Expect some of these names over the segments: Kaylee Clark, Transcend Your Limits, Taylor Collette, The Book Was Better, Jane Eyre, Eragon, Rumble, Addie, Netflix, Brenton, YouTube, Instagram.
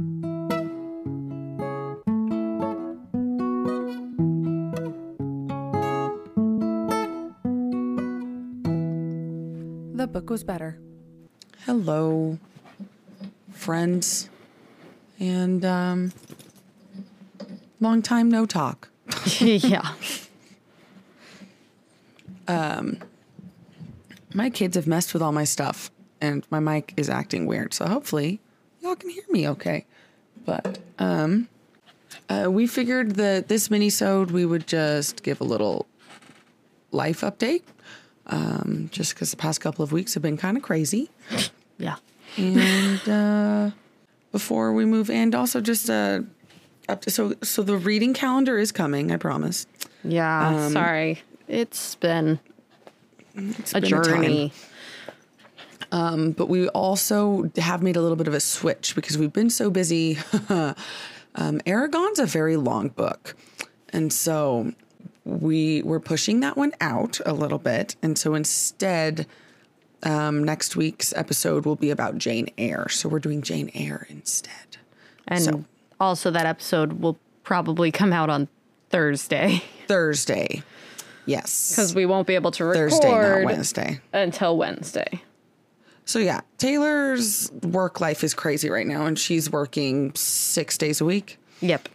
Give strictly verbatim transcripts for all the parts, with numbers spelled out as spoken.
The Book Was Better. Hello, friends, and um, long time no talk. Yeah. Um, my kids have messed with all my stuff, and my mic is acting weird, so hopefully y'all can hear me okay. But um, uh, we figured that this mini-sode we would just give a little life update. Um, just because the past couple of weeks have been kind of crazy. Yeah. And uh, before we move, and also just uh, up to so so the reading calendar is coming. I promise. Yeah. Um, sorry, it's been it's a been journey. A um, but we also have made a little bit of a switch because we've been so busy. um, Eragon's a very long book, and so. We were pushing that one out a little bit. And so instead, um, next week's episode will be about Jane Eyre. So we're doing Jane Eyre instead. And so, also that episode will probably come out on Thursday. Thursday. Yes. Because we won't be able to record Thursday, not Wednesday. Until Wednesday. So yeah, Taylor's work life is crazy right now. And she's working six days a week. Yep.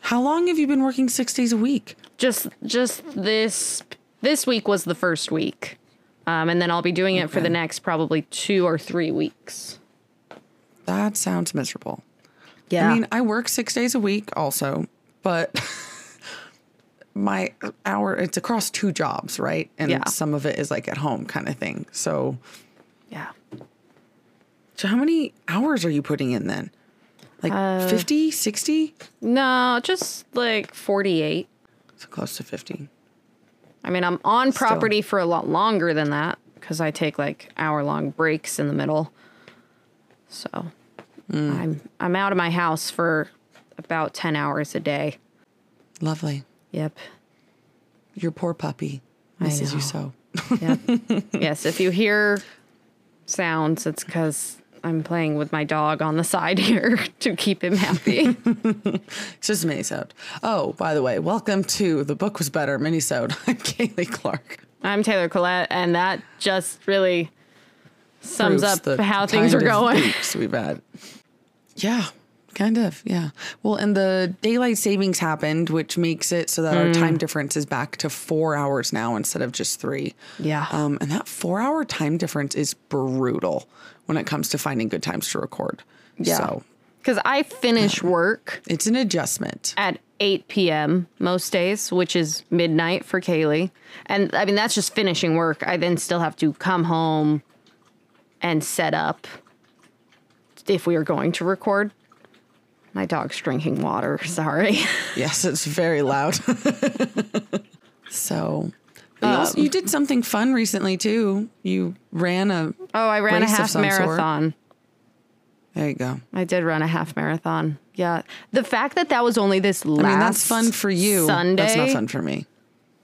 How long have you been working six days a week? Just just this this week was the first week. Um, and then I'll be doing okay. it for the next probably two or three weeks. That sounds miserable. Yeah. I mean, I work six days a week also, but my hour, it's across two jobs, right? And yeah. some of it is like at home kind of thing. So, yeah. So how many hours are you putting in then? Like uh, fifty, sixty? No, just like forty-eight. So close to fifty. I mean, I'm on property Still. for a lot longer than that because I take like hour-long breaks in the middle. So mm. I'm I'm out of my house for about ten hours a day. Lovely. Yep. Your poor puppy misses you so. Yep. Yes, if you hear sounds, it's because I'm playing with my dog on the side here to keep him happy. It's just a mini-sode. Oh, by the way, welcome to The Book Was Better mini-sode. I'm Kaylee Clark. I'm Taylor Collette, and that just really sums Proves up how things are going. We've had. Yeah, kind of, yeah. Well, and the daylight savings happened, which makes it so that mm. our time difference is back to four hours now instead of just three. Yeah. Um, and that four-hour time difference is brutal. When it comes to finding good times to record. Yeah. So, because I finish work. It's an adjustment. At eight p.m. most days, which is midnight for Kaylee. And I mean, that's just finishing work. I then still have to come home and set up if we are going to record. My dog's drinking water. Sorry. Yes, it's very loud. So... You, also, you did something fun recently, too. You ran a Oh, I ran a half marathon. Sort. There you go. I did run a half marathon. Yeah. The fact that that was only this last I mean, that's fun for you. Sunday. That's not fun for me.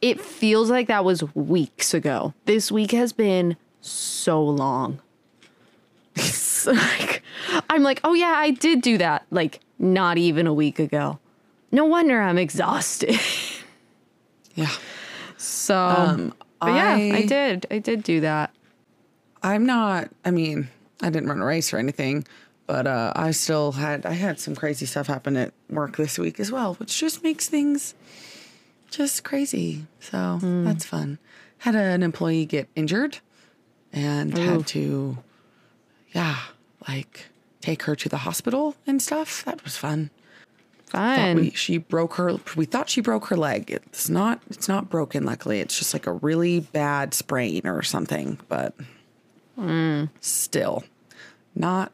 It feels like that was weeks ago. This week has been so long. So, like, I'm like, oh, yeah, I did do that. Like, not even a week ago. No wonder I'm exhausted. Yeah. So, um, but yeah, I, I did. I did do that. I'm not, I mean, I didn't run a race or anything, but uh, I still had, I had some crazy stuff happen at work this week as well, which just makes things just crazy. So mm. that's fun. Had an employee get injured and Ooh. had to, yeah, like take her to the hospital and stuff. That was fun. Fun. We, she broke her. We thought she broke her leg. It's not. It's not broken. Luckily, it's just like a really bad sprain or something. But mm. still, not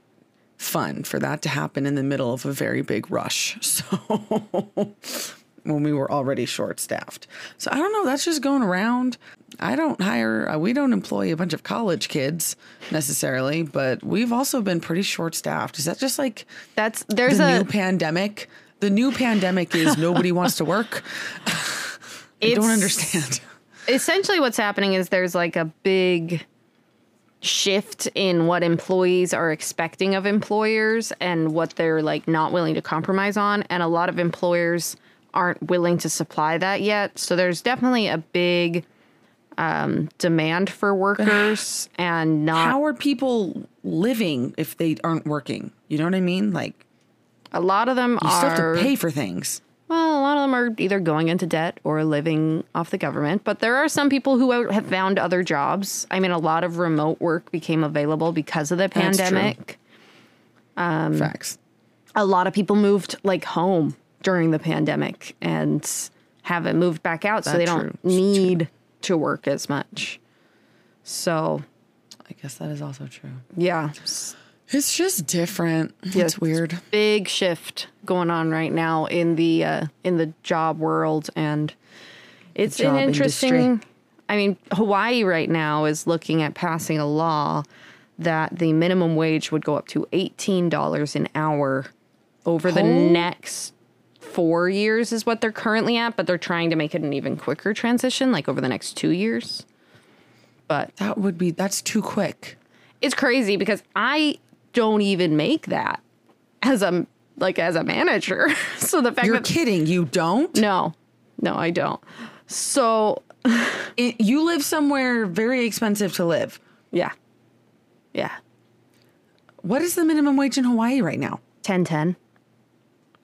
fun for that to happen in the middle of a very big rush. So when we were already short-staffed. So I don't know. That's just going around. I don't hire. Uh, we don't employ a bunch of college kids necessarily. But we've also been pretty short-staffed. Is that just like that's there's the a new pandemic? The new pandemic is nobody wants to work. I don't understand. Essentially what's happening is there's like a big shift in what employees are expecting of employers and what they're like not willing to compromise on. And a lot of employers aren't willing to supply that yet. So there's definitely a big um, demand for workers and not. How are people living if they aren't working? You know what I mean? Like a lot of them you are. You still have to pay for things. Well, a lot of them are either going into debt or living off the government. But there are some people who have found other jobs. I mean, a lot of remote work became available because of the pandemic. Um, Facts. A lot of people moved like home during the pandemic and haven't moved back out. That's so they don't true. need true. to work as much. So I guess that is also true. Yeah. It's just different. Yeah, it's weird. Big shift going on right now in the uh, in the job world, and it's an interesting. Industry. I mean, Hawaii right now is looking at passing a law that the minimum wage would go up to eighteen dollars an hour over the oh. next four years is what they're currently at, but they're trying to make it an even quicker transition, like over the next two years. But that would be that's too quick. It's crazy because I. don't even make that as a like as a manager. So the fact you're that you're kidding, you don't? No, no, I don't. So it, you live somewhere very expensive to live. Yeah, yeah. What is the minimum wage in Hawaii right now? Ten ten.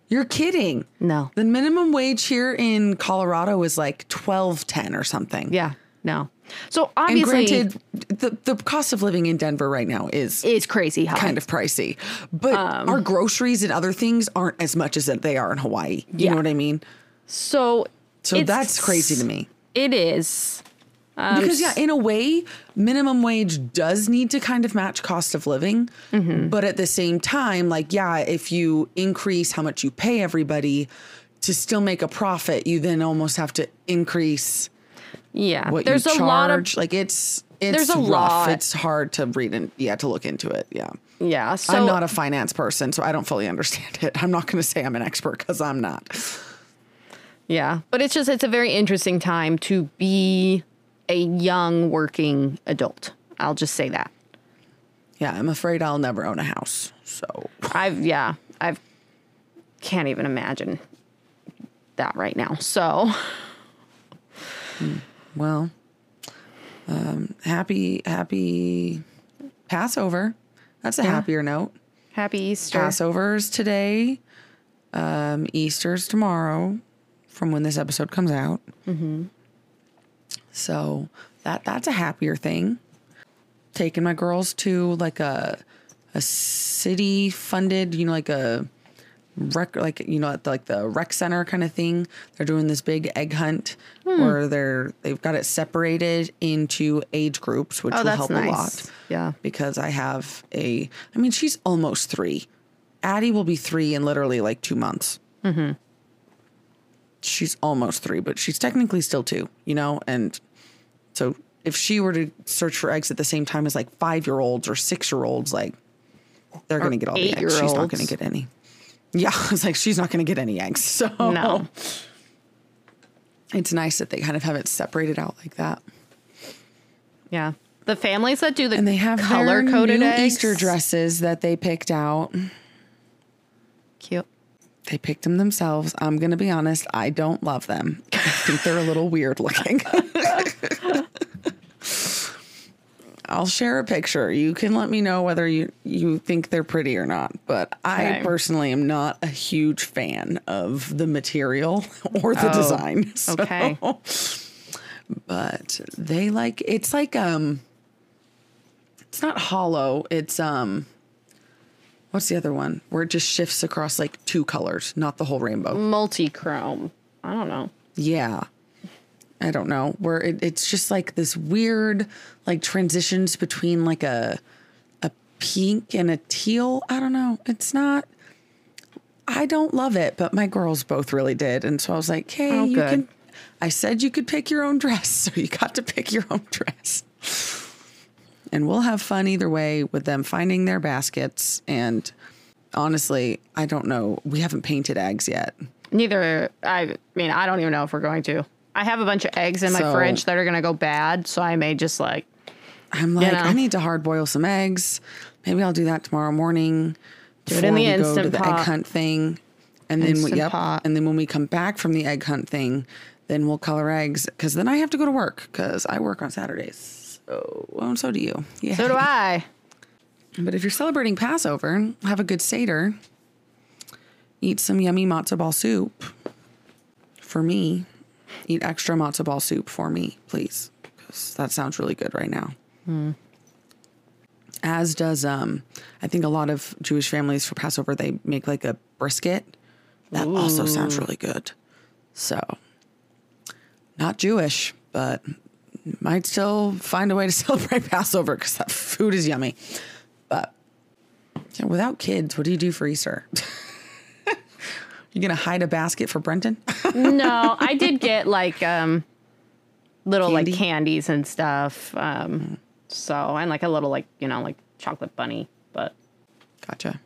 You're kidding? No. The minimum wage here in Colorado is like twelve ten or something. Yeah. No. So obviously, and granted, the, the cost of living in Denver right now is it's crazy high. Kind of pricey, but um, our groceries and other things aren't as much as they are in Hawaii. You yeah. know what I mean? So, so that's crazy to me. It is um, because yeah, in a way, minimum wage does need to kind of match cost of living, mm-hmm. but at the same time, like yeah, if you increase how much you pay everybody to still make a profit, you then almost have to increase. Yeah, what there's you charge. a lot of like it's it's there's a rough. Lot. It's hard to read and yeah to look into it. Yeah, yeah. So I'm not a finance person, so I don't fully understand it. I'm not going to say I'm an expert because I'm not. Yeah, but it's just it's a very interesting time to be a young working adult. I'll just say that. Yeah, I'm afraid I'll never own a house. So I've yeah I've can't even imagine that right now. So. Hmm. Well, um, happy, happy Passover. That's a yeah. happier note. Happy Easter. Passover's today. Um, Easter's tomorrow from when this episode comes out. Mm-hmm. So that that's a happier thing. Taking my girls to like a a city funded, you know, like a rec, like, you know, at the, like the rec center kind of thing. They're doing this big egg hunt hmm. where they're, they've got it separated into age groups, which oh, will help nice. a lot. Yeah. Because I have a, I mean, she's almost three. Addie will be three in literally like two months. Mm-hmm. She's almost three, but she's technically still two, you know? And so if she were to search for eggs at the same time as like five-year-olds or six-year-olds, like they're going to get all the eggs. She's not going to get any. Yeah, I was like, she's not going to get any eggs. So no. It's nice that they kind of have it separated out like that. Yeah. The families that do the and they have color-coded eggs. Easter dresses that they picked out. Cute. They picked them themselves. I'm going to be honest. I don't love them. I think they're a little weird looking. I'll share a picture. You can let me know whether you, you think they're pretty or not. But okay. I personally am not a huge fan of the material or the oh, design. So. Okay. But they like, it's like, um, it's not hollow. It's, um, what's the other one? Where it just shifts across like two colors, not the whole rainbow. Multi-chrome. I don't know. Yeah. I don't know, where it, it's just like this weird, like transitions between like a a pink and a teal. I don't know. It's not, I don't love it, but my girls both really did. And so I was like, hey, oh, you good. can, I said you could pick your own dress. So you got to pick your own dress. And we'll have fun either way with them finding their baskets. And honestly, I don't know. We haven't painted eggs yet. Neither. I mean, I don't even know if we're going to. I have a bunch of eggs in my so, fridge that are going to go bad. So I may just like I'm like, you know? I need to hard boil some eggs. Maybe I'll do that tomorrow morning. Do it in the instant go to the pot. Egg hunt thing. And then, we, yep, and then when we come back from the egg hunt thing, then we'll color eggs. Because then I have to go to work because I work on Saturdays. So, well, so do you. Yeah. So do I. But if you're celebrating Passover, have a good Seder. Eat some yummy matzo ball soup. For me, eat extra matzo ball soup for me, please. Because that sounds really good right now. Mm. As does, um, I think a lot of Jewish families for Passover, they make like a brisket. That Ooh. Also sounds really good. So, not Jewish, but might still find a way to celebrate Passover because that food is yummy. But yeah, without kids, what do you do for Easter? You gonna hide a basket for Brenton? No, I did get like um, little Candy? like candies and stuff. Um, so and like a little like you know like chocolate bunny, but gotcha.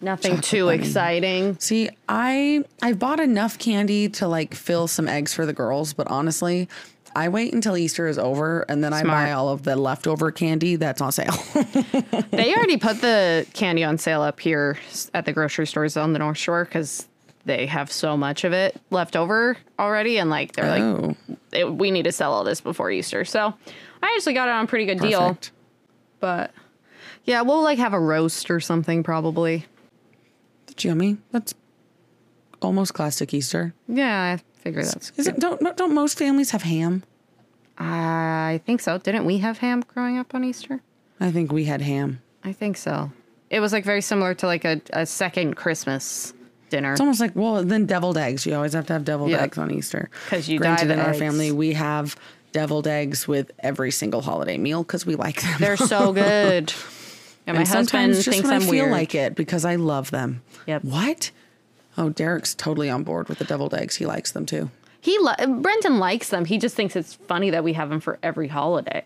Nothing Chocolate too bunny. Exciting. See, I I bought enough candy to like fill some eggs for the girls, but honestly, I wait until Easter is over and then Smart. I buy all of the leftover candy that's on sale. They already put the candy on sale up here at the grocery stores on the North Shore because they have so much of it left over already, and like they're oh. like, we need to sell all this before Easter. So I actually got it on a pretty good Perfect. Deal. But yeah, we'll like have a roast or something probably. That's yummy. That's almost classic Easter. Yeah, I figure that's Is it, don't don't most families have ham? I think so. Didn't we have ham growing up on Easter? I think we had ham. I think so. It was like very similar to like a, a second Christmas dinner. It's almost like, well, then deviled eggs. You always have to have deviled yep. eggs on Easter. Because you Granted, die the in eggs. Our family, we have deviled eggs with every single holiday meal because we like them. They're so good. And, and my husband just thinks I'm I feel weird. Like it because I love them. Yep. What? Oh, Derek's totally on board with the deviled eggs. He likes them too. He lo- Brenton likes them. He just thinks it's funny that we have them for every holiday.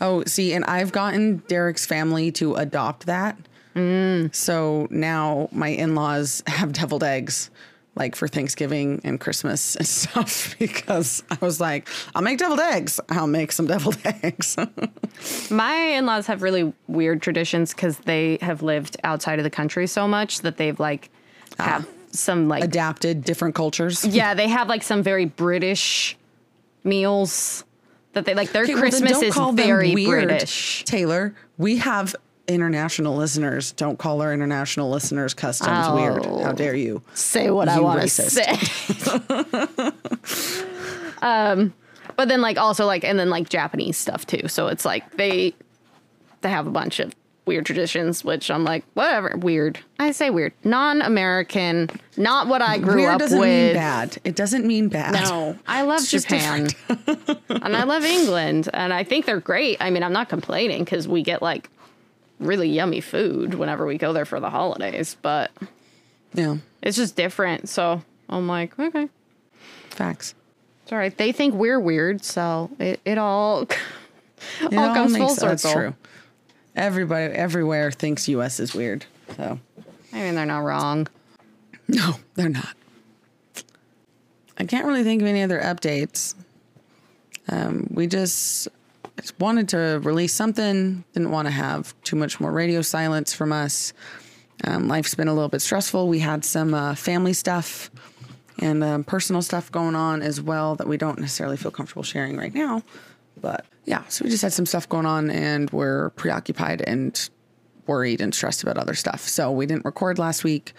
Oh, see, and I've gotten Derek's family to adopt that. Mm. So now my in-laws have deviled eggs like for Thanksgiving and Christmas and stuff, because I was like, I'll make deviled eggs. I'll make some deviled eggs. My in-laws have really weird traditions because they have lived outside of the country so much that they've like have ah, some like adapted different cultures. Yeah, they have like some very British meals that they like. Their okay, Christmas well, is call very them weird, British. Taylor, we have international listeners. Don't call our international listeners customs oh, weird. How dare you say what you I want to say. um but then like also like and then like Japanese stuff too, so it's like they they have a bunch of weird traditions, which I'm like, whatever, weird. I say weird, non-American, not what I grew weird up doesn't with mean bad. It doesn't mean bad. No, I love it's Japan and I love England and I think they're great. I mean, I'm not complaining because we get like really yummy food whenever we go there for the holidays, but yeah, it's just different. So I'm like, okay, facts. It's all right. They think we're weird, so it it all it all, all comes makes, full circle. That's true. Everybody everywhere thinks U S is weird. So I mean, they're not wrong. No, they're not. I can't really think of any other updates. Um, we just. I just wanted to release something. Didn't want to have too much more radio silence from us. Um, life's been a little bit stressful. We had some uh, family stuff and um, personal stuff going on as well that we don't necessarily feel comfortable sharing right now. But yeah, so we just had some stuff going on and we're preoccupied and worried and stressed about other stuff. So we didn't record last week,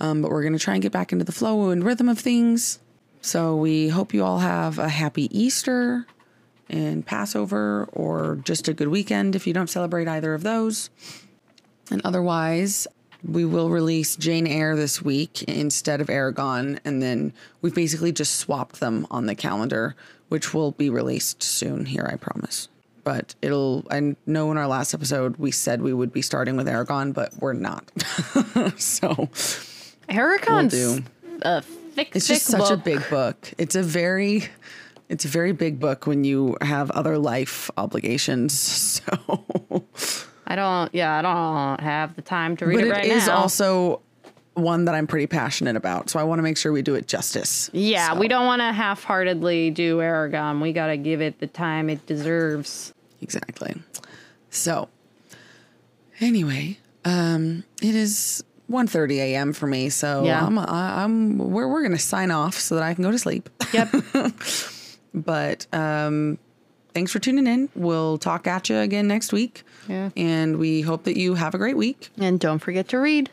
um, but we're going to try and get back into the flow and rhythm of things. So we hope you all have a happy Easter and Passover, or just a good weekend if you don't celebrate either of those. And otherwise, we will release Jane Eyre this week instead of Eragon, and then we've basically just swapped them on the calendar, which will be released soon here, I promise. But it'll, I know in our last episode we said we would be starting with Eragon, but we're not. So Eragon's we'll do. a thick, it's thick just such book. a big book. It's a very... It's a very big book when you have other life obligations. So I don't, yeah, I don't have the time to read but it right now. But it is also one that I'm pretty passionate about. So I want to make sure we do it justice. Yeah, so we don't want to half-heartedly do Eragon. We got to give it the time it deserves. Exactly. So anyway, um, it is one thirty a.m. for me. So yeah. I'm, I'm, we're, we're going to sign off so that I can go to sleep. Yep. But, um, thanks for tuning in. We'll talk at you again next week. Yeah. And we hope that you have a great week. And don't forget to read.